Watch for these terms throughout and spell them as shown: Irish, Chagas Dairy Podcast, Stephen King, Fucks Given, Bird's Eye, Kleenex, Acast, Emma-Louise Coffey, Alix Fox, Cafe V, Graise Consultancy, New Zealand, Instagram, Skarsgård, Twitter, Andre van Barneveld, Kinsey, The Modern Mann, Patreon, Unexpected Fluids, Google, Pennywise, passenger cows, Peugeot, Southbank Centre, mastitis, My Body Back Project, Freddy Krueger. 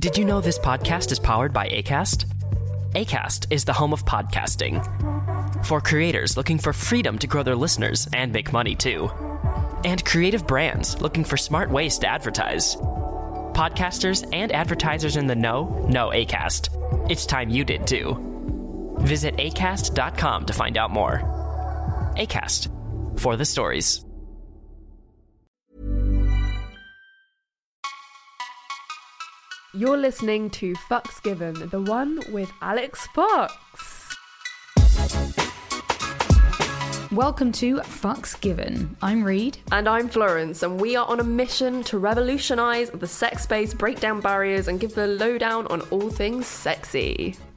Did you know this podcast is powered by Acast? Acast is the home of podcasting. For creators looking for freedom to grow their listeners and make money too. And creative brands looking for smart ways to advertise. Podcasters and advertisers in the know Acast. It's time you did too. Visit acast.com to find out more. Acast, for the stories. You're listening to Fucks Given, the one with Alix Fox. Welcome to Fucks Given. I'm Reed. And I'm Florence, and we are on a mission to revolutionise the sex space, break down barriers, and give the lowdown on all things sexy.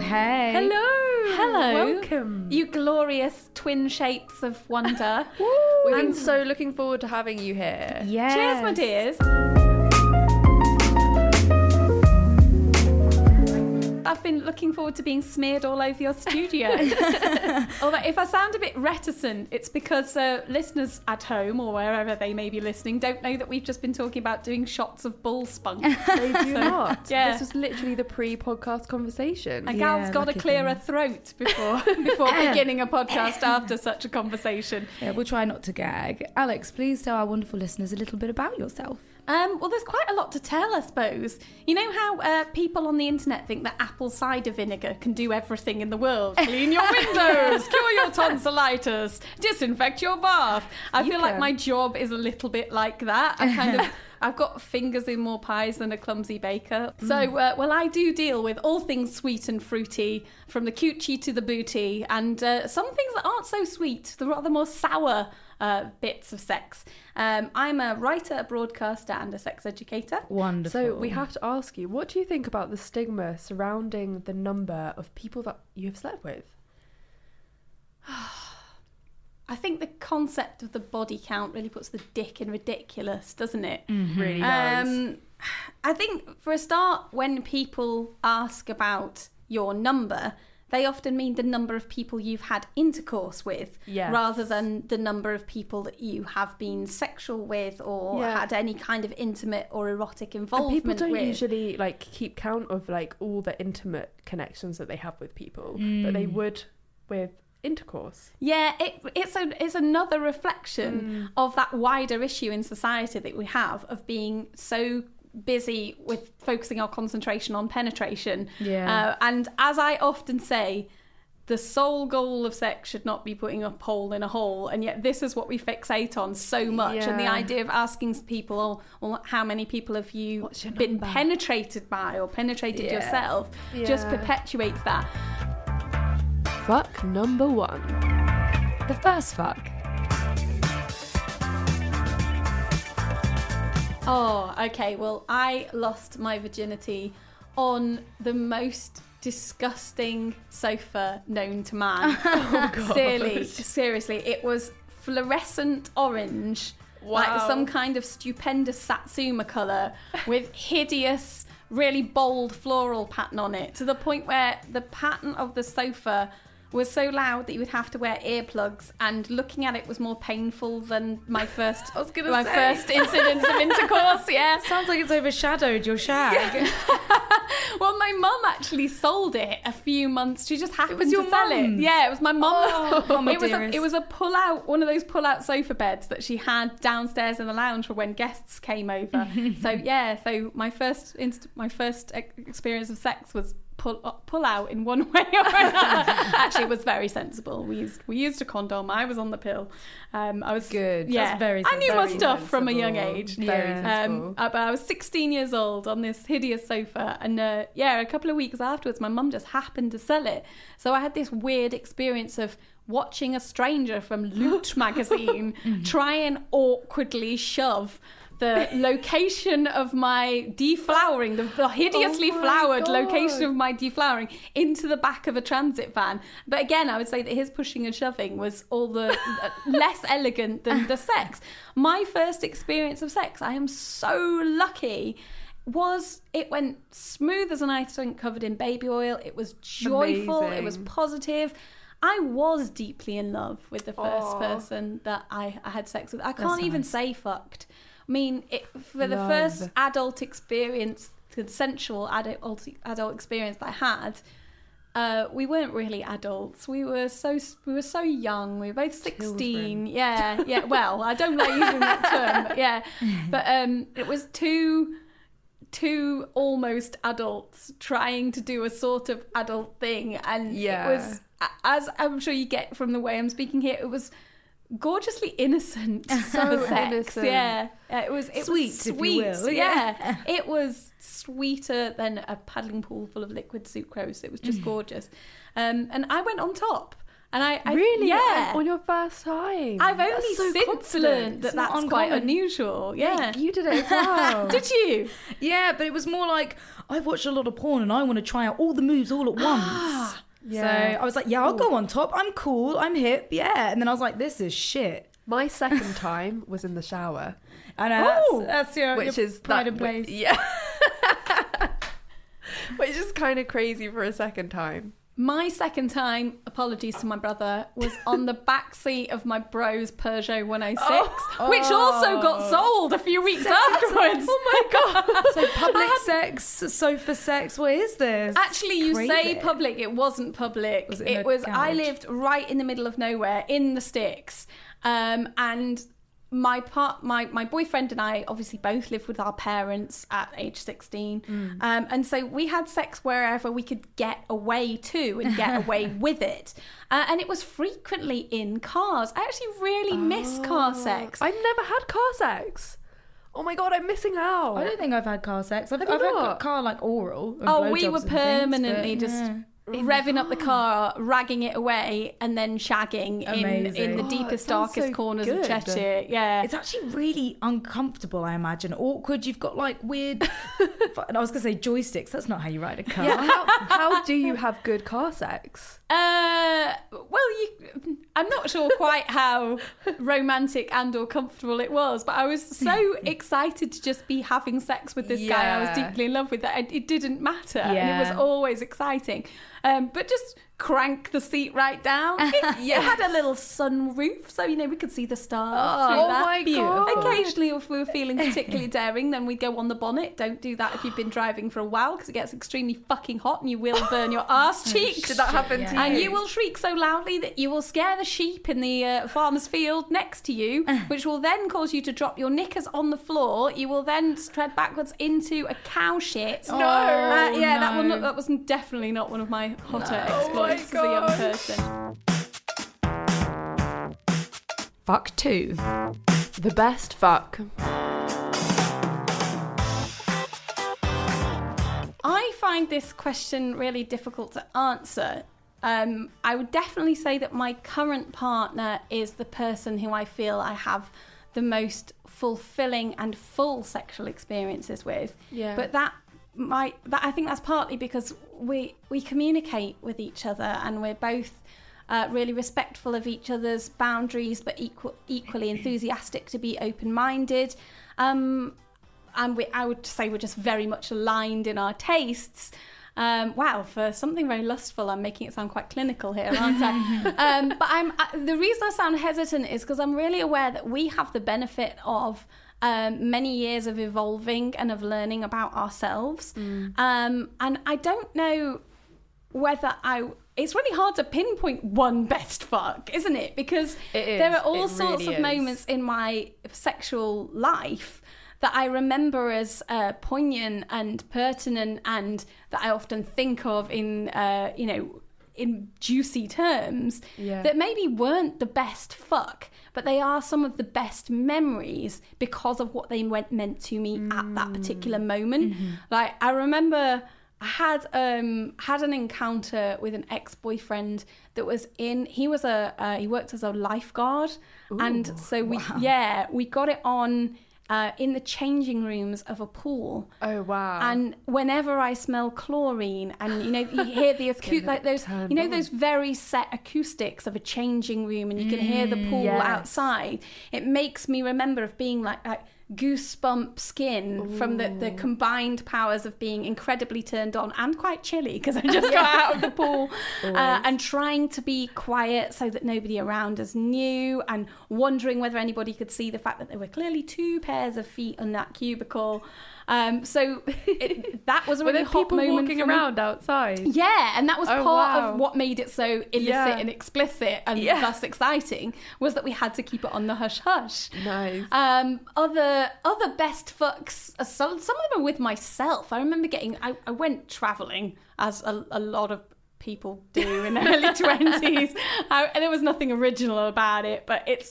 Hey. Hello. Welcome. You glorious twin shapes of wonder. We've been so looking forward to having you here. Yes. Cheers, my dears. I've been looking forward to being smeared all over your studio. Although if I sound a bit reticent, it's because listeners at home or wherever they may be listening don't know that we've just been talking about doing shots of bull spunk. They do not. Yeah. This was literally the pre-podcast conversation. And Gal's got to clear her throat before beginning a podcast after such a conversation. Yeah, we'll try not to gag. Alix, please tell our wonderful listeners a little bit about yourself. Well, there's quite a lot to tell, I suppose. You know how people on the internet think that apple cider vinegar can do everything in the world? Clean your windows, cure your tonsillitis, disinfect your bath. I feel like my job is a little bit like that. I've got fingers in more pies than a clumsy baker. Mm. So I do deal with all things sweet and fruity, from the coochie to the booty, and some things that aren't so sweet, the rather more sour bits of sex. I'm a writer, a broadcaster, and a sex educator. Wonderful. So we have to ask you, what do you think about the stigma surrounding the number of people that you have slept with? I think the concept of the body count really puts the dick in ridiculous, doesn't it? Mm-hmm. Really does. I think, for a start, when people ask about your number, they often mean the number of people you've had intercourse with, yes, rather than the number of people that you have been sexual with or had any kind of intimate or erotic involvement with. And people don't usually keep count of all the intimate connections that they have with people, but they would with intercourse. Yeah, it's another reflection of that wider issue in society that we have of being so busy with focusing our concentration on penetration. And as I often say, the sole goal of sex should not be putting a pole in a hole, and yet this is what we fixate on so much. And the idea of asking people, well, how many people have you been penetrated by or penetrated yourself, just perpetuates that. Fuck number one. The first fuck. Oh, okay. Well, I lost my virginity on the most disgusting sofa known to man. Oh, God. Seriously, it was fluorescent orange, like some kind of stupendous satsuma colour with hideous, really bold floral pattern on it, to the point where the pattern of the sofa was so loud that you would have to wear earplugs, and looking at it was more painful than my first first incidents of intercourse. Yeah, sounds like it's overshadowed your shag. Well, my mum actually sold it a few months. She just happened to sell it. Yeah, it was my mum. Oh, it was a one of those pull-out sofa beds that she had downstairs in the lounge for when guests came over. So my first experience of sex was pull out in one way or another. Actually, it was very sensible. We used a condom. I was on the pill. I was good. Yeah, that's very sensible. I knew my stuff from a young age. Very sensible. But I was 16 years old on this hideous sofa, and a couple of weeks afterwards, my mum just happened to sell it. So I had this weird experience of watching a stranger from Loot magazine try and awkwardly shove the location of my deflowering, the hideously flowered location of my deflowering into the back of a transit van. But again, I would say that his pushing and shoving was all the less elegant than the sex. My first experience of sex, I am so lucky, was it went smooth as an ice cream covered in baby oil. It was joyful. Amazing. It was positive. I was deeply in love with the first person that I had sex with. I can't even say fucked. I mean, the first adult experience, consensual adult experience that I had, we weren't really adults. We were so young. We were both 16. Children. Yeah. Well, I don't like using that term, but yeah. But it was two almost adults trying to do a sort of adult thing, and it was, as I'm sure you get from the way I'm speaking here, it was gorgeously innocent. So sex. Innocent. Yeah. It was sweet. If you will. Yeah. It was sweeter than a paddling pool full of liquid sucrose. It was just gorgeous. And I went on top. And I really? Yeah. On your first time? I've only since learned that that's quite unusual. Yeah. You did it as well. Did you? Yeah, but it was more like, I've watched a lot of porn and I want to try out all the moves all at once. Yeah. So I was like, I'll go on top. I'm cool. I'm hip. Yeah. And then I was like, this is shit. My second time was in the shower. I know. That's your pride and place. Yeah. Which is kind of crazy for a second time. My second time, apologies to my brother, was on the backseat of my bro's Peugeot 106, which also got sold a few weeks afterwards. Oh my God. So public sex, sofa sex, what is this? Actually, you say public, it wasn't public. Was it was, garage? I lived right in the middle of nowhere, in the sticks. And my boyfriend and I obviously both lived with our parents at age 16. And so we had sex wherever we could get away to and get away with it. And it was frequently in cars. I actually really miss car sex. I've never had car sex. Oh my God, I'm missing out. I don't think I've had car sex. I've had car like oral. We were permanently revving up the car, ragging it away, and then shagging in the deepest, darkest corners of Cheshire. Yeah, it's actually really uncomfortable, I imagine. Awkward. You've got like weird... and I was going to say joysticks. That's not how you ride a car. Yeah. How do you have good car sex? I'm not sure quite how romantic and or comfortable it was, but I was so excited to just be having sex with this guy I was deeply in love with that it didn't matter. Yeah. And it was always exciting. But just crank the seat right down. It had a little sunroof, so we could see the stars. Oh my God! Occasionally, if we were feeling particularly daring, then we'd go on the bonnet. Don't do that if you've been driving for a while, because it gets extremely fucking hot and you will burn your arse cheeks. Did that happen to you? And you will shriek so loudly that you will scare the sheep in the farmer's field next to you, which will then cause you to drop your knickers on the floor. You will then tread backwards into a cow shit. No, that was definitely not one of my hotter exploits as a young person. Fuck 2. The best fuck. I find this question really difficult to answer. I would definitely say that my current partner is the person who I feel I have the most fulfilling and full sexual experiences with. Yeah. But I think that's partly because we communicate with each other and we're both really respectful of each other's boundaries, but equally enthusiastic to be open-minded. And I would say we're just very much aligned in our tastes. Wow, for something very lustful, I'm making it sound quite clinical here, aren't I? But the reason I sound hesitant is because I'm really aware that we have the benefit of many years of evolving and of learning about ourselves. And I don't know whether it's really hard to pinpoint one best fuck, isn't it? Because there are all sorts of moments in my sexual life that I remember as poignant and pertinent, and that I often think of in juicy terms that maybe weren't the best fuck, but they are some of the best memories because of what they meant to me at that particular moment. Like I remember I had had an encounter with an ex-boyfriend that was in. He was he worked as a lifeguard, and so we got it on. In the changing rooms of a pool. Oh, wow. And whenever I smell chlorine and, you know, you hear the those very set acoustics of a changing room and you can hear the pool outside, it makes me remember of being like goosebump skin from the combined powers of being incredibly turned on and quite chilly because I just got out of the pool and trying to be quiet so that nobody around us knew and wondering whether anybody could see the fact that there were clearly two pairs of feet on that cubicle. That was a really hot moment. Were there people walking around outside? Yeah, and that was part of what made it so illicit and explicit and thus exciting, was that we had to keep it on the hush-hush. Nice. Other best fucks, some of them are with myself. I remember I went travelling, as a lot of people do in their early 20s, and there was nothing original about it, but it's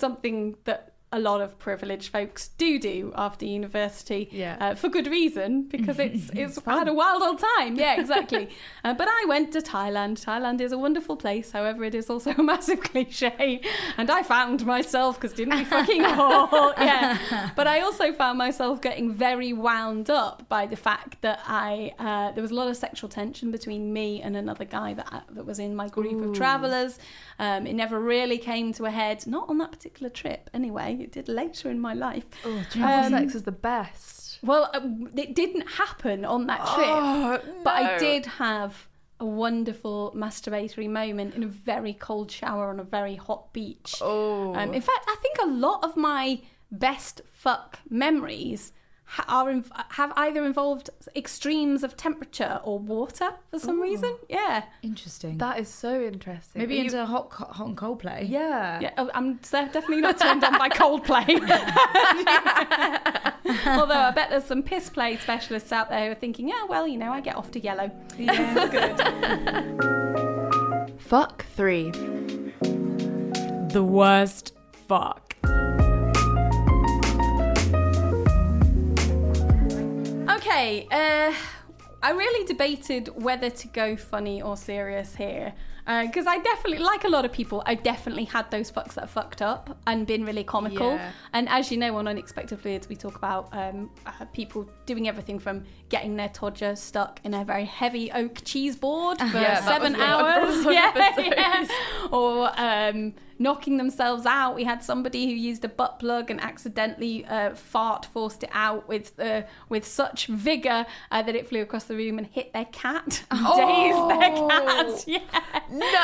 something that a lot of privileged folks do after university for good reason, because it's had a wild old time. Yeah, exactly. But I went to Thailand. Thailand is a wonderful place. However, it is also a massive cliche. And I found myself, because didn't we fucking all? Yeah. But I also found myself getting very wound up by the fact that there was a lot of sexual tension between me and another guy that was in my group of travellers. It never really came to a head. Not on that particular trip, anyway. It did later in my life. Oh, travel sex is the best. Well, it didn't happen on that trip, but I did have a wonderful masturbatory moment in a very cold shower on a very hot beach. In fact, I think a lot of my best fuck memories have either involved extremes of temperature or water for some reason. Yeah. Interesting. That is so interesting. Maybe into hot and cold play. Yeah. I'm definitely not turned on by cold play. Although I bet there's some piss play specialists out there who are thinking, I get off to yellow. Yeah, good. Fuck 3. The worst fuck. Okay, I really debated whether to go funny or serious here, because I definitely, like a lot of people, I definitely had those fucks that fucked up and been really comical. Yeah. And as you know, on Unexpected Fluids, we talk about people doing everything from getting their todger stuck in a very heavy oak cheese board for 7 hours. Or knocking themselves out. We had somebody who used a butt plug and accidentally forced it out with such vigour that it flew across the room and hit their cat. Dazed their cat. Yeah. No.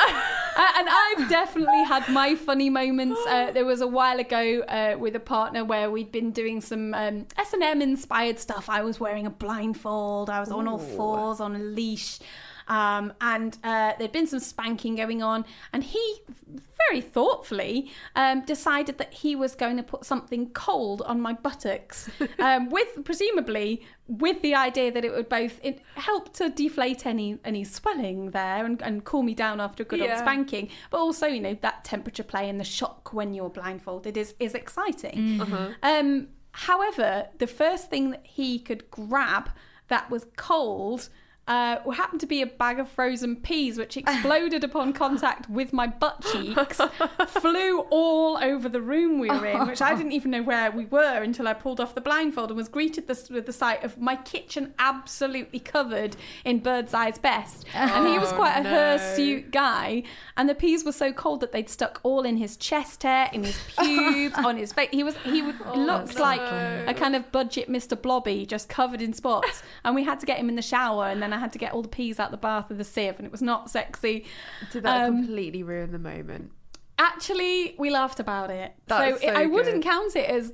And I've definitely had my funny moments. There was a while ago with a partner where we'd been doing some S&M inspired stuff. I was wearing a blindfold. I was on all fours on a leash. There'd been some spanking going on, and he very thoughtfully decided that he was going to put something cold on my buttocks, presumably with the idea that it would both help to deflate any swelling there and cool me down after a good old spanking, but also, you know, that temperature play and the shock when you're blindfolded is exciting. However, the first thing that he could grab that was cold happened to be a bag of frozen peas, which exploded upon contact with my butt cheeks, flew all over the room we were in, which I didn't even know where we were until I pulled off the blindfold and was greeted with the sight of my kitchen absolutely covered in Bird's Eye's best. And he was quite a hirsute guy, and the peas were so cold that they'd stuck all in his chest hair, in his pubes, on his face. He looked like a kind of budget Mr. Blobby, just covered in spots. And we had to get him in the shower, and then I had to get all the peas out the bath with the sieve, and it was not sexy. Did that completely ruin the moment? Actually, we laughed about it. I wouldn't count it as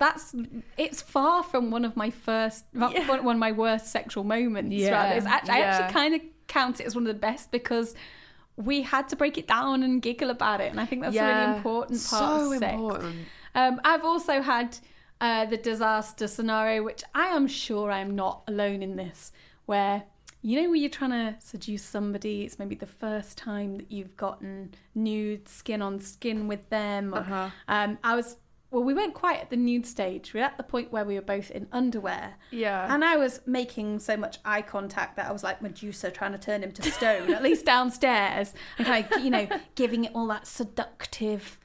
it's far from one of my worst sexual moments. Yeah. Rather. I actually kind of count it as one of the best, because we had to break it down and giggle about it, and I think that's a really important part of sex. I've also had the disaster scenario, which I am sure I am not alone in this, where you're trying to seduce somebody, it's maybe the first time that you've gotten nude skin on skin with them. I was Well, we weren't quite at the nude stage. We were at the point where we were both in underwear. Yeah. And I was making so much eye contact that I was like Medusa trying to turn him to stone, at least downstairs. And kind of, you know, giving it all that seductive,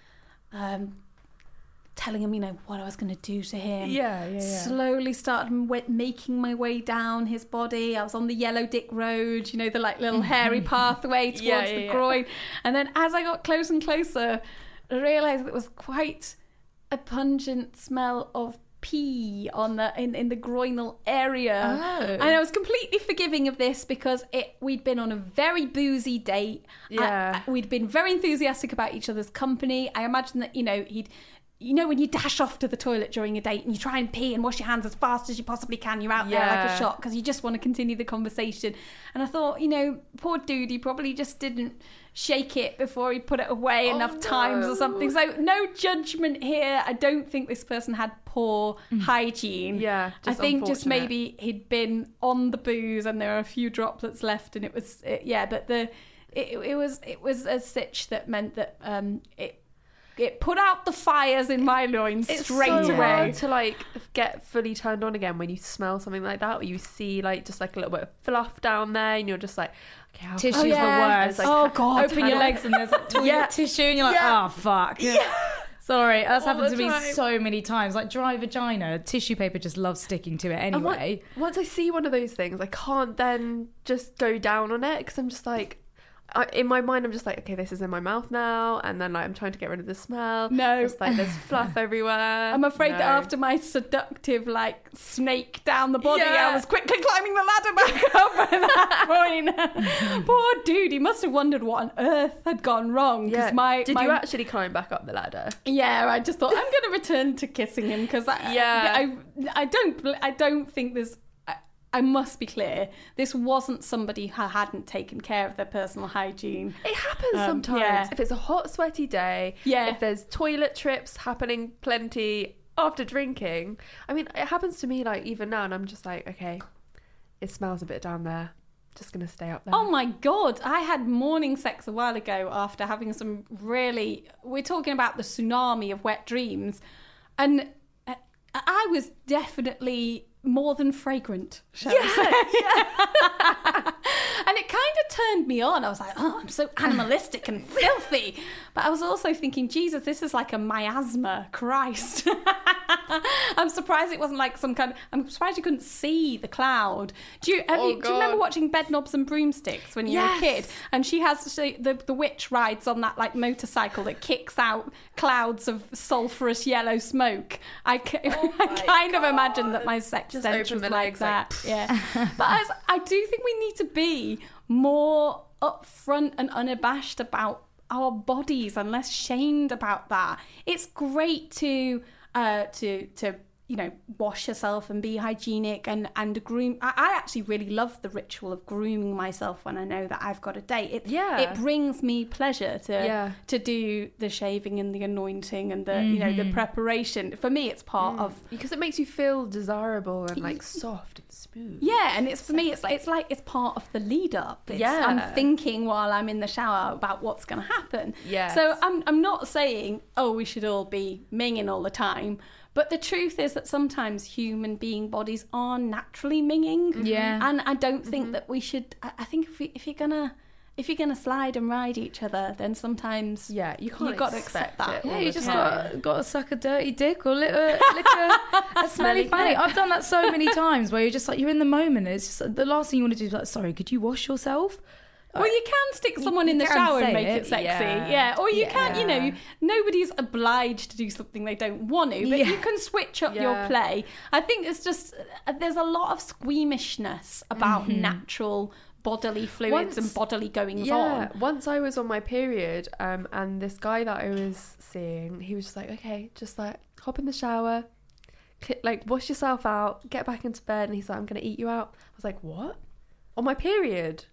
telling him, you know, what I was going to do to him. Yeah. Slowly started making my way down his body. I was on the yellow dick road, you know, the like little hairy pathway towards the groin. And then as I got closer and closer, I realised it was quite a pungent smell of pee on the in the groinal area. Oh. And I was completely forgiving of this because we'd been on a very boozy date. Yeah. We'd been very enthusiastic about each other's company. I imagine that, you know, he'd... You know when you dash off to the toilet during a date and you try and pee and wash your hands as fast as you possibly can, you're out there like a shot because you just want to continue the conversation. And I thought, you know, poor dude, he probably just didn't shake it before he put it away enough times or something. So no judgment here. I don't think this person had poor hygiene. Yeah, I think just maybe he'd been on the booze and there were a few droplets left and it was but it was a sitch that meant that it put out the fires in my loins straight away. Hard to like get fully turned on again when you smell something like that, or you see like just like a little bit of fluff down there, and you're just like, okay, tissue's the worst. Like, oh god! Open your legs and there's like toilet tissue, and you're like, oh fuck. Yeah. Sorry, that's happened to me so many times. Like dry vagina, tissue paper just loves sticking to it anyway. Once I see one of those things, I can't then just go down on it because I'm just like. In my mind, I'm just like, okay, this is in my mouth now, and then like I'm trying to get rid of the smell. No, it's like there's fluff everywhere. I'm afraid that after my seductive like snake down the body, I was quickly climbing the ladder back up at that point. Poor dude, he must have wondered what on earth had gone wrong. Yeah. Did you actually climb back up the ladder? Yeah, I just thought I'm going to return to kissing him because I don't think there's. I must be clear, this wasn't somebody who hadn't taken care of their personal hygiene. It happens sometimes. Yeah. If it's a hot, sweaty day, if there's toilet trips happening plenty after drinking. I mean, it happens to me, like, even now, and I'm just like, okay, it smells a bit down there. Just going to stay up there. Oh, my God. I had morning sex a while ago after having some really... We're talking about the tsunami of wet dreams. And I was definitely... more than fragrant, shall I say. And it kind of turned me on. I was like, oh, I'm so animalistic and filthy. But I was also thinking, Jesus, this is like a miasma. Christ. I'm surprised it wasn't like some kind of... I'm surprised you couldn't see the cloud. Do you remember watching Bedknobs and Broomsticks when you were a kid? And she has... the witch rides on that like motorcycle that kicks out clouds of sulphurous yellow smoke. I kind of imagine that my sex open the legs like that. Yeah. But I do think we need to be more upfront and unabashed about our bodies and less shamed about that. It's great to you know, wash yourself and be hygienic and groom. I actually really love the ritual of grooming myself when I know that I've got a date. It brings me pleasure to do the shaving and the anointing and the you know, the preparation. For me, it's part of, because it makes you feel desirable and like soft and smooth. Yeah, and it's for me, it's part of the lead up. I'm thinking while I'm in the shower about what's going to happen. Yeah. So I'm not saying we should all be minging all the time. But the truth is that sometimes human being bodies are naturally minging. Yeah. And I don't think that we should... I think if you're gonna slide and ride each other, then sometimes you got to accept that. Yeah, you just got to suck a dirty dick or lick a smelly fanny. I've done that so many times where you're just like, you're in the moment. It's just, the last thing you want to do is like, sorry, could you wash yourself? Well, you can stick someone in the shower and make it sexy. Yeah. Or you can, you know, nobody's obliged to do something they don't want to, but you can switch up your play. I think it's just, there's a lot of squeamishness about natural bodily fluids and bodily goings on. Once I was on my period, and this guy that I was seeing, he was just like, okay, just like hop in the shower, like wash yourself out, get back into bed. And he's like, I'm going to eat you out. I was like, what? On my period?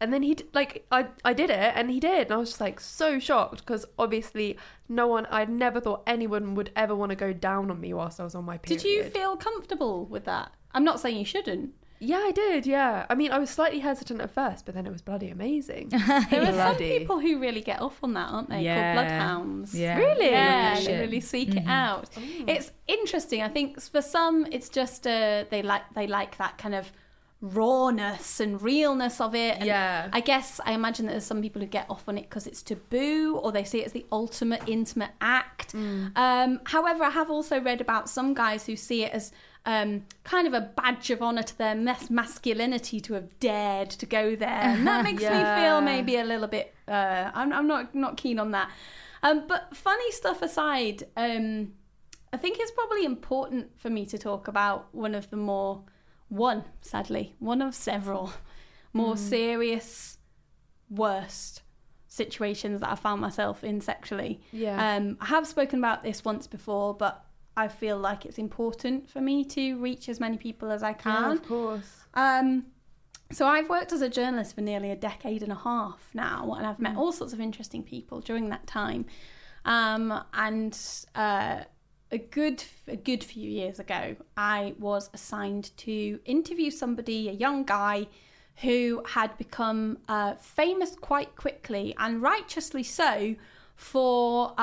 And then he, like, I did it, and he did. And I was just, like, so shocked, because obviously I'd never thought anyone would ever want to go down on me whilst I was on my period. Did you feel comfortable with that? I'm not saying you shouldn't. Yeah, I did, yeah. I mean, I was slightly hesitant at first, but then it was bloody amazing. There are some people who really get off on that, aren't they? Yeah. Called bloodhounds. Yeah. Really? Yeah, they really seek it out. Ooh. It's interesting. I think for some, it's just they like that kind of rawness and realness of it. And yeah. I guess I imagine that there's some people who get off on it because it's taboo, or they see it as the ultimate intimate act. Mm. However, I have also read about some guys who see it as kind of a badge of honour to their masculinity to have dared to go there. And that makes me feel maybe a little bit... I'm not keen on that. But funny stuff aside, I think it's probably important for me to talk about one of several more serious, worst situations that I found myself in sexually. Yeah. I have spoken about this once before, but I feel like it's important for me to reach as many people as I can. Yeah, of course. So I've worked as a journalist for nearly a decade and a half now, and I've met all sorts of interesting people during that time. A good few years ago, I was assigned to interview somebody, a young guy, who had become famous quite quickly, and righteously so, for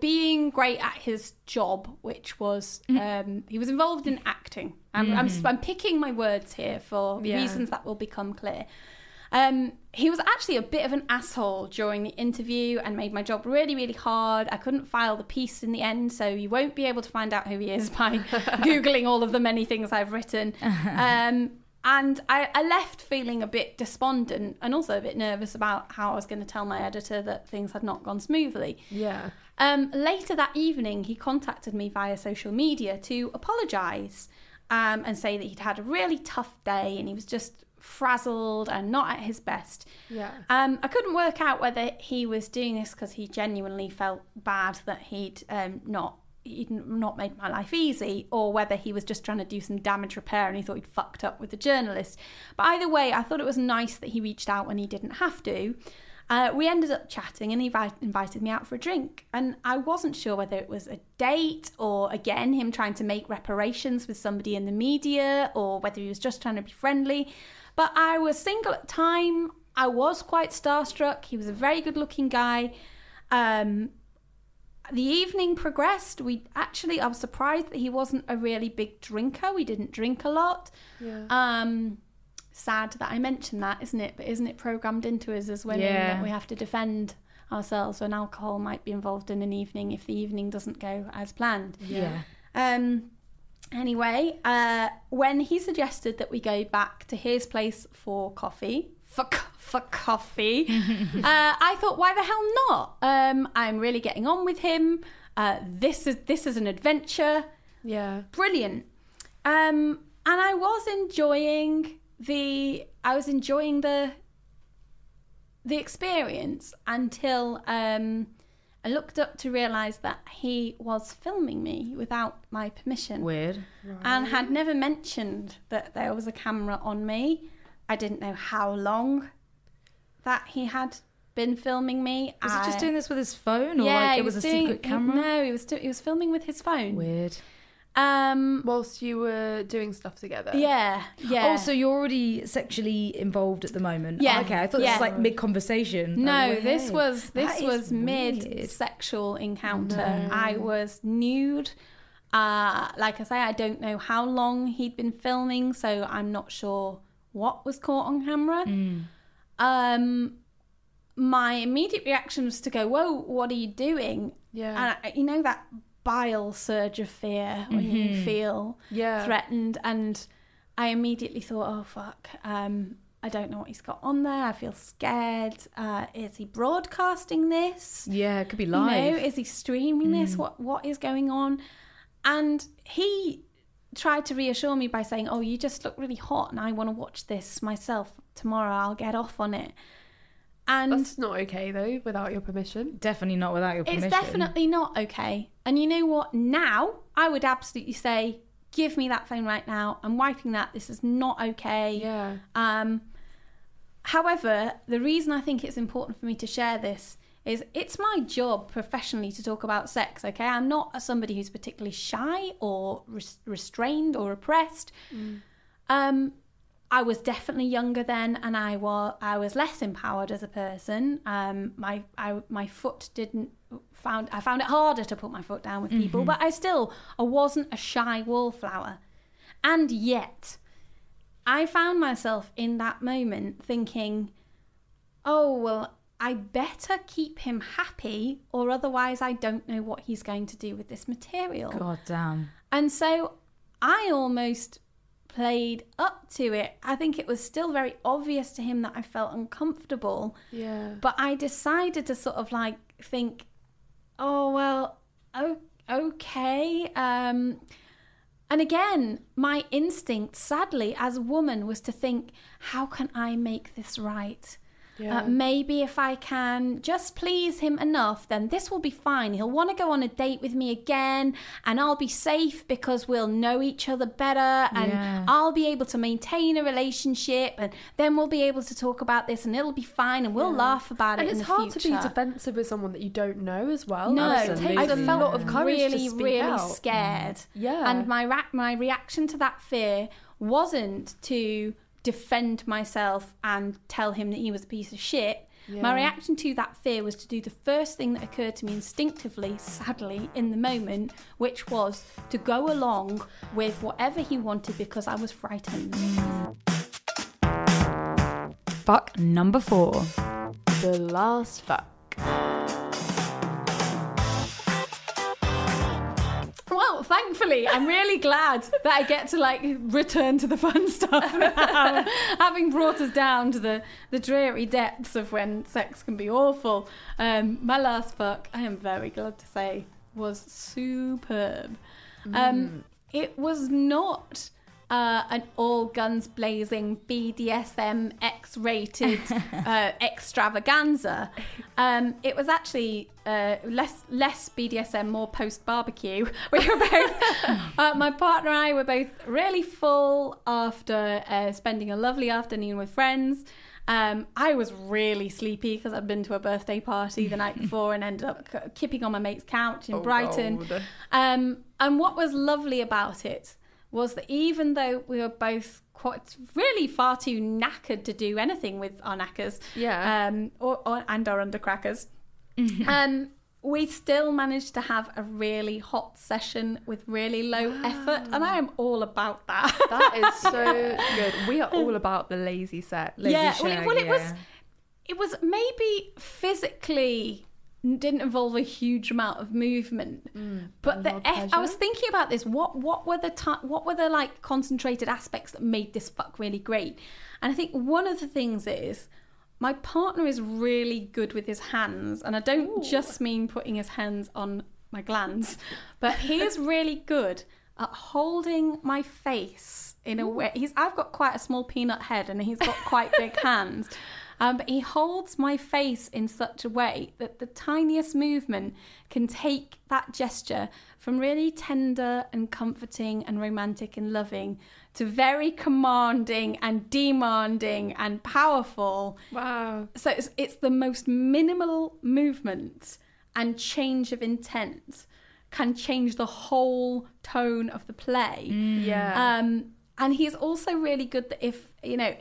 being great at his job, which was he was involved in acting. I'm picking my words here for reasons that will become clear. He was actually a bit of an asshole during the interview and made my job really, really hard. I couldn't file the piece in the end, so you won't be able to find out who he is by Googling all of the many things I've written. And I left feeling a bit despondent and also a bit nervous about how I was going to tell my editor that things had not gone smoothly. Yeah. Later that evening, he contacted me via social media to apologise and say that he'd had a really tough day and he was just frazzled and not at his best. Yeah. I couldn't work out whether he was doing this because he genuinely felt bad that he'd not made my life easy, or whether he was just trying to do some damage repair and he thought he'd fucked up with the journalist. But either way, I thought it was nice that he reached out when he didn't have to. We ended up chatting and he invited me out for a drink, and I wasn't sure whether it was a date or, again, him trying to make reparations with somebody in the media, or whether he was just trying to be friendly. But I was single at the time. I was quite starstruck. He was a very good looking guy. The evening progressed. I was surprised that he wasn't a really big drinker. We didn't drink a lot. Yeah. Sad that I mentioned that, isn't it? But isn't it programmed into us as women that we have to defend ourselves when alcohol might be involved in an evening if the evening doesn't go as planned? Yeah. Anyway, when he suggested that we go back to his place for coffee... for coffee. I thought, why the hell not? I'm really getting on with him. This is an adventure. Yeah. Brilliant. And I was enjoying the experience until I looked up to realise that he was filming me without my permission. Weird. Right. And had never mentioned that there was a camera on me. I didn't know how long that he had been filming me. Was he just doing this with his phone, or it was a secret camera? No, he was filming with his phone. Weird. Whilst you were doing stuff together. Yeah, yeah. Oh, so you're already sexually involved at the moment. Yeah. Oh, okay, I thought this was like mid-conversation. No, this was mid-sexual encounter. No. I was nude. Like I say, I don't know how long he'd been filming, so I'm not sure what was caught on camera. Mm. My immediate reaction was to go, whoa, what are you doing? Yeah. And you know that bile surge of fear when you feel threatened, and I immediately thought, oh fuck, I don't know what he's got on there. I feel scared. Is he broadcasting this? Yeah, it could be live. You know, is he streaming this? What is going on? And he tried to reassure me by saying, oh, you just look really hot and I want to watch this myself tomorrow. I'll get off on it. And that's not okay, though, without your permission. Definitely not without your permission. It's definitely not okay. And you know what? Now, I would absolutely say, give me that phone right now. I'm wiping that. This is not okay. Yeah. However, the reason I think it's important for me to share this is it's my job professionally to talk about sex, okay? I'm not somebody who's particularly shy or restrained or repressed. I was definitely younger then, and I was less empowered as a person. I found it harder to put my foot down with people, but I wasn't a shy wallflower. And yet, I found myself in that moment thinking, oh, well, I better keep him happy, or otherwise I don't know what he's going to do with this material. God damn. And so I almost played up to it. I think it was still very obvious to him that I felt uncomfortable. Yeah. But I decided to sort of like think, oh, well, okay. And again, my instinct, sadly, as a woman, was to think, how can I make this right? Yeah. Maybe if I can just please him enough, then this will be fine. He'll want to go on a date with me again, and I'll be safe because we'll know each other better, and I'll be able to maintain a relationship, and then we'll be able to talk about this, and it'll be fine, and we'll laugh about it in the future. And it's hard to be defensive with someone that you don't know as well. No, absolutely. It takes a lot of courage to speak out. Scared. Yeah. And my reaction to that fear wasn't to defend myself and tell him that he was a piece of shit. Yeah. My reaction to that fear was to do the first thing that occurred to me instinctively, sadly, in the moment, which was to go along with whatever he wanted because I was frightened. Fuck number 4. The last fuck. Well, thankfully, I'm really glad that I get to, like, return to the fun stuff now, having brought us down to the dreary depths of when sex can be awful. My last fuck, I am very glad to say, was superb. It was not an all-guns-blazing BDSM X-rated extravaganza. It was actually less BDSM, more post-barbecue. We were both, my partner and I were both really full after spending a lovely afternoon with friends. I was really sleepy because I'd been to a birthday party the night before and ended up kipping on my mate's couch in Brighton. And what was lovely about it was that even though we were both quite really far too knackered to do anything with our knackers, and our undercrackers, we still managed to have a really hot session with really low effort, and I am all about that. That is so good. We are all about the lazy set. It was maybe physically didn't involve a huge amount of movement, but I was thinking about this. What were the like concentrated aspects that made this fuck really great? And I think one of the things is my partner is really good with his hands, and I don't just mean putting his hands on my glands, but he is really good at holding my face in a way. I've got quite a small peanut head, and he's got quite big hands. But he holds my face in such a way that the tiniest movement can take that gesture from really tender and comforting and romantic and loving to very commanding and demanding and powerful. Wow. So it's the most minimal movement and change of intent can change the whole tone of the play. And he's also really good that if, you know...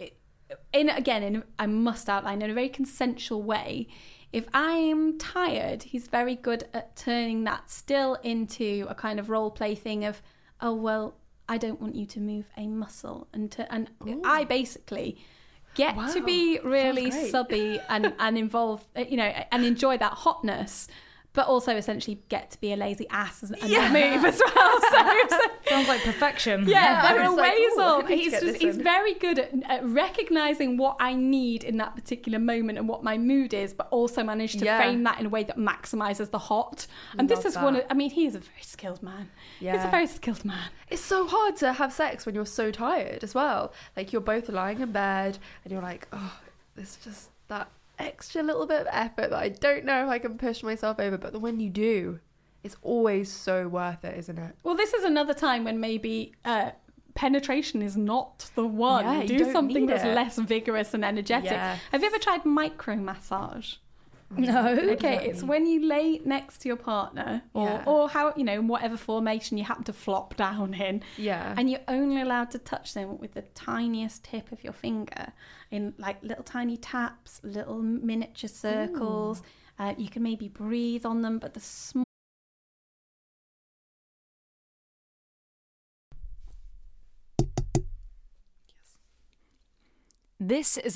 I must outline, in a very consensual way, if I'm tired, he's very good at turning that still into a kind of role play thing of, oh, well, I don't want you to move a muscle. And I basically get to be really subby and involved, and enjoy that hotness, but also essentially get to be a lazy ass and move as well. So sounds like perfection. Yeah, there are ways of. He's very good at recognising what I need in that particular moment and what my mood is, but also manage to frame that in a way that maximises the hot. And he is a very skilled man. Yeah. He's a very skilled man. It's so hard to have sex when you're so tired as well. Like, you're both lying in bed and you're like, oh, it's just that extra little bit of effort that I don't know if I can push myself over, but when you do, it's always so worth it, isn't it? Well, this is another time when maybe penetration is not the one. Do something that's less vigorous and energetic. Have you ever tried micro massage? No. Okay, it's when you lay next to your partner or how, you know, whatever formation you happen to flop down in. Yeah. And you're only allowed to touch them with the tiniest tip of your finger in like little tiny taps, little miniature circles. You can maybe breathe on them, but the small... This is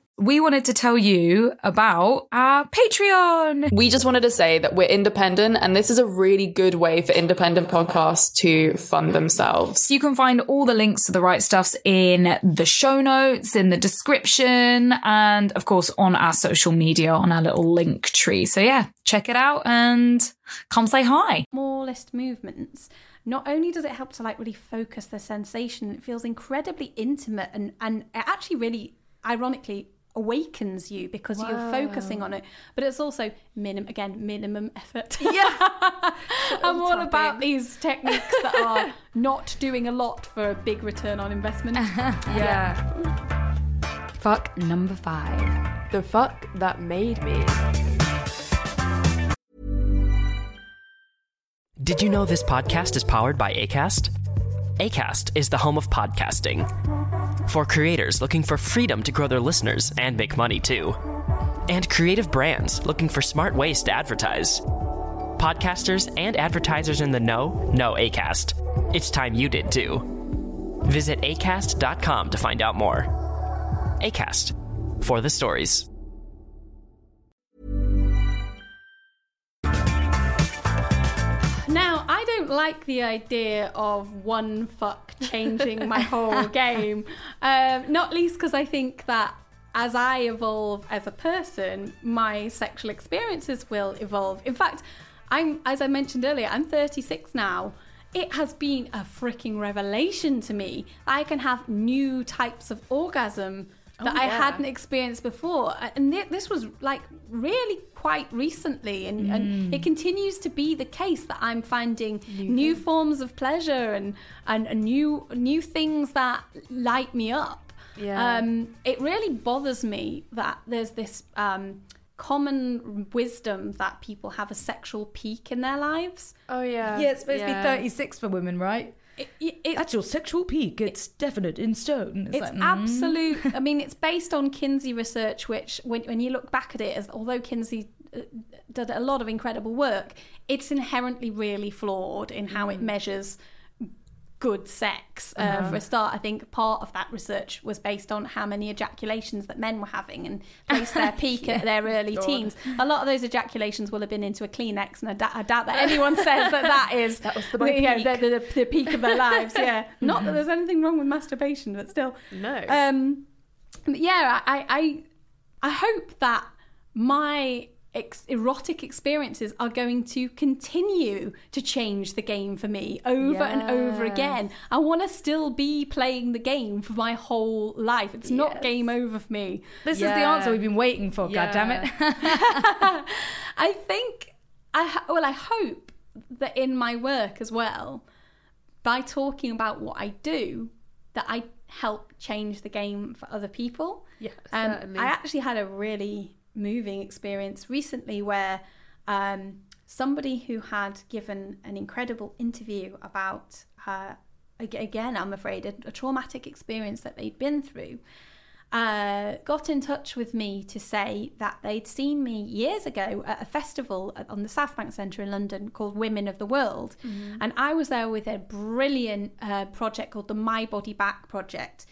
We wanted to tell you about our Patreon. We just wanted to say that we're independent, and this is a really good way for independent podcasts to fund themselves. You can find all the links to The Right Stuffs in the show notes, in the description, and of course on our social media, on our little link tree. So yeah, check it out and come say hi. Smallest movements. Not only does it help to like really focus the sensation, it feels incredibly intimate and it actually really, ironically, awakens you because Whoa. You're focusing on it, but it's also minimum effort. Yeah. I'm all about these techniques that are not doing a lot for a big return on investment. Yeah. Fuck number 5. The fuck that made me. Did you know this podcast is powered by Acast? Acast is the home of podcasting. For creators looking for freedom to grow their listeners and make money too. And creative brands looking for smart ways to advertise. Podcasters and advertisers in the know Acast. It's time you did too. Visit acast.com to find out more. Acast, for the stories. Now, I don't like the idea of one fuck changing my whole game, not least because I think that as I evolve as a person, my sexual experiences will evolve. In fact, as I mentioned earlier, I'm 36 now. It has been a freaking revelation to me. I can have new types of orgasm that I hadn't experienced before. And this was like really quite recently. And it continues to be the case that I'm finding new forms of pleasure and new things that light me up. Yeah. It really bothers me that there's this common wisdom that people have a sexual peak in their lives. Oh, yeah. Yeah, it's supposed to be 36 for women, right? That's your sexual peak. It's definite in stone. It's absolute. I mean, it's based on Kinsey research, which when you look back at it, although Kinsey did a lot of incredible work, it's inherently really flawed in how it measures good sex. For a start, I think part of that research was based on how many ejaculations that men were having and placed their peak at their early teens. A lot of those ejaculations will have been into a Kleenex, and I doubt that anyone says that was the peak of their lives. Yeah. Not that there's anything wrong with masturbation, but still. No. I hope that my erotic experiences are going to continue to change the game for me over and over again. I want to still be playing the game for my whole life. It's not game over for me. This is the answer we've been waiting for, goddammit. I hope that in my work as well, by talking about what I do, that I help change the game for other people. Yes, certainly. I actually had a really moving experience recently where somebody who had given an incredible interview about again, I'm afraid a traumatic experience that they'd been through, got in touch with me to say that they'd seen me years ago at a festival on the Southbank Centre in London called Women of the World, and I was there with a brilliant project called the My Body Back Project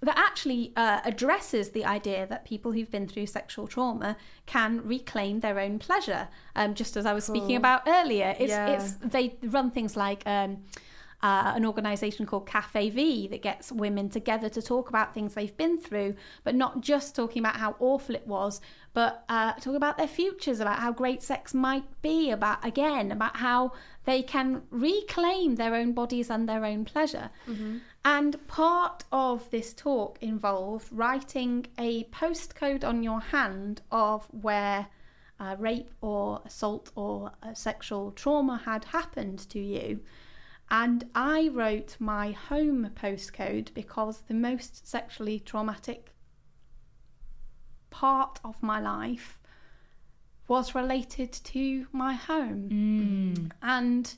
that actually addresses the idea that people who've been through sexual trauma can reclaim their own pleasure, just as I was speaking about earlier. They run things like an organisation called Cafe V that gets women together to talk about things they've been through, but not just talking about how awful it was, but talk about their futures, about how great sex might be, about how they can reclaim their own bodies and their own pleasure. Mm-hmm. And part of this talk involved writing a postcode on your hand of where rape or assault or sexual trauma had happened to you. And I wrote my home postcode because the most sexually traumatic part of my life was related to my home. Mm. And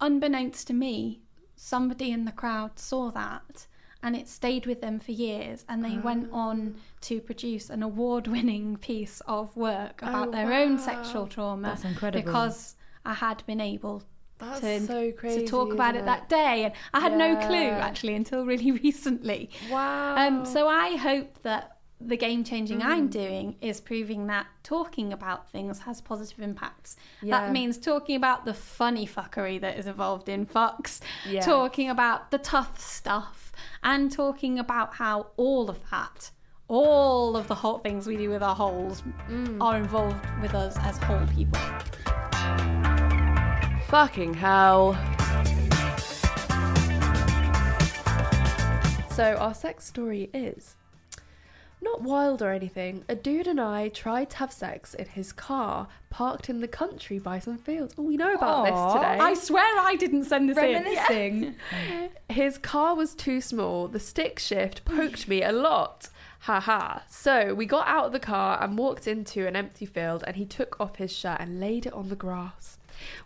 unbeknownst to me, somebody in the crowd saw that and it stayed with them for years, and they went on to produce an award-winning piece of work about their own sexual trauma. That's incredible. Because I had been able to talk about it that day, and I had no clue actually until really recently. Wow. So I hope that the game changing I'm doing is proving that talking about things has positive impacts. Yeah. That means talking about the funny fuckery that is involved in Fucks, talking about the tough stuff, and talking about how all of that, all of the whole things we do with our holes are involved with us as whole people. Fucking hell. So our sex story is not wild or anything. A dude and I tried to have sex in his car, parked in the country by some fields. Oh, we know about this today. I swear I didn't send this in. Yeah. His car was too small. The stick shift poked me a lot. Haha. So we got out of the car and walked into an empty field, and he took off his shirt and laid it on the grass.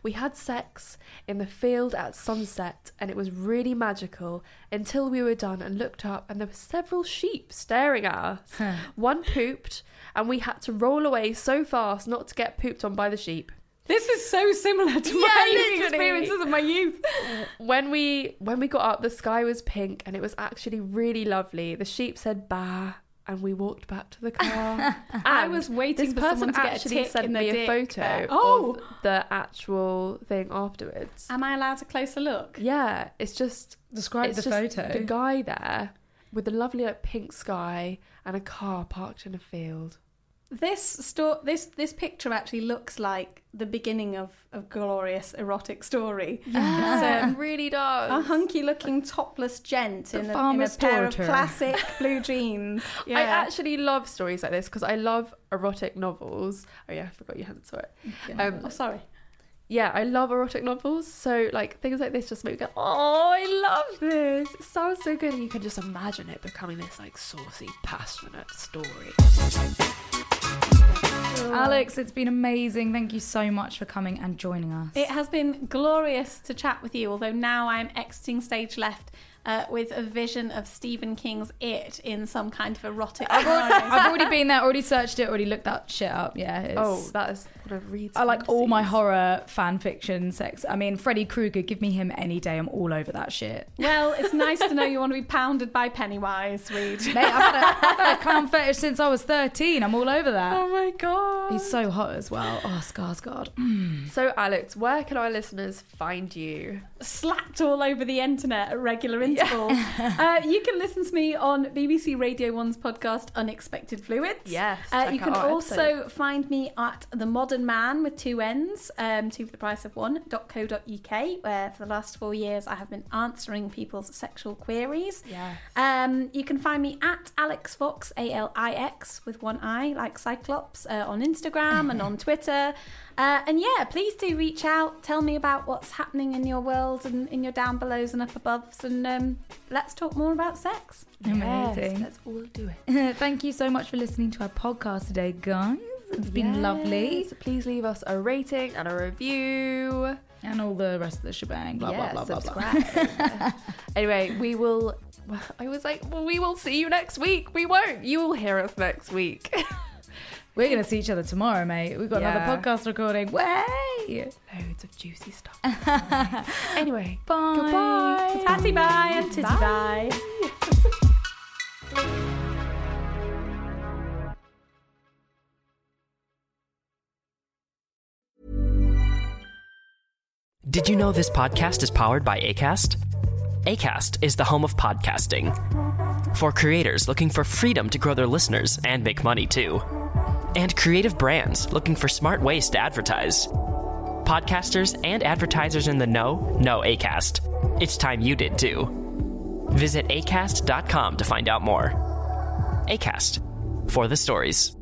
We had sex in the field at sunset, and it was really magical until we were done and looked up, and there were several sheep staring at us. One pooped, and we had to roll away so fast not to get pooped on by the sheep. This is so similar to my experiences of my youth. When we got up, the sky was pink, and it was actually really lovely. The sheep said "Bah," and we walked back to the car. I was waiting for someone to get a tick in the dick. This person actually sent me a photo of the actual thing afterwards. Am I allowed a closer look? Yeah, it's just... Describe the photo. The guy there with the lovely like, pink sky and a car parked in a field. This picture actually looks like the beginning of a glorious erotic story. Yeah. It really does. A hunky-looking topless gent in a pair of classic blue jeans. Yeah. I actually love stories like this because I love erotic novels. Oh yeah, I forgot you hadn't saw it. Yeah. Sorry. Yeah, I love erotic novels. So like things like this just make me go, oh, I love this. It sounds so good, and you can just imagine it becoming this like saucy, passionate story. Alix, it's been amazing. Thank you so much for coming and joining us. It has been glorious to chat with you, although now I'm exiting stage left with a vision of Stephen King's It in some kind of erotic... I've already been there, already searched it, already looked that shit up. Yeah. That is what I read. I like all my horror fan fiction sex. I mean, Freddy Krueger, give me him any day. I'm all over that shit. Well, it's nice to know you want to be pounded by Pennywise, Reed. Mate, I've had a clown fetish since I was 13. I'm all over that. Oh my God. He's so hot as well. Oh, Skarsgård. So, Alix, where can our listeners find you? Slapped all over the internet at regular interviews. You can listen to me on BBC Radio 1's podcast Unexpected Fluids. Yes. You can also find me at The Modern Mann with 2 N's, 2 for the price of 1.co.uk, where for the last 4 years I have been answering people's sexual queries. Yes. You can find me at Alix Fox, A-L-I-X with 1 I, like Cyclops, on Instagram and on Twitter. And yeah, please do reach out. Tell me about what's happening in your world and in your down belows and up aboves, and let's talk more about sex. Amazing. Yes, let's all do it. Thank you so much for listening to our podcast today, guys. It's been lovely. So please leave us a rating and a review. And all the rest of the shebang. Blah, blah, blah, blah, blah. Anyway, we will see you next week. We won't. You will hear us next week. We're going to see each other tomorrow, mate. We've got another podcast recording. Way! Loads of juicy stuff. Anyway, bye. Goodbye. Tatty bye and titty bye. Did you know this podcast is powered by Acast? Acast is the home of podcasting. For creators looking for freedom to grow their listeners and make money too. And creative brands looking for smart ways to advertise. Podcasters and advertisers in the know Acast. It's time you did too. Visit acast.com to find out more. Acast, for the stories.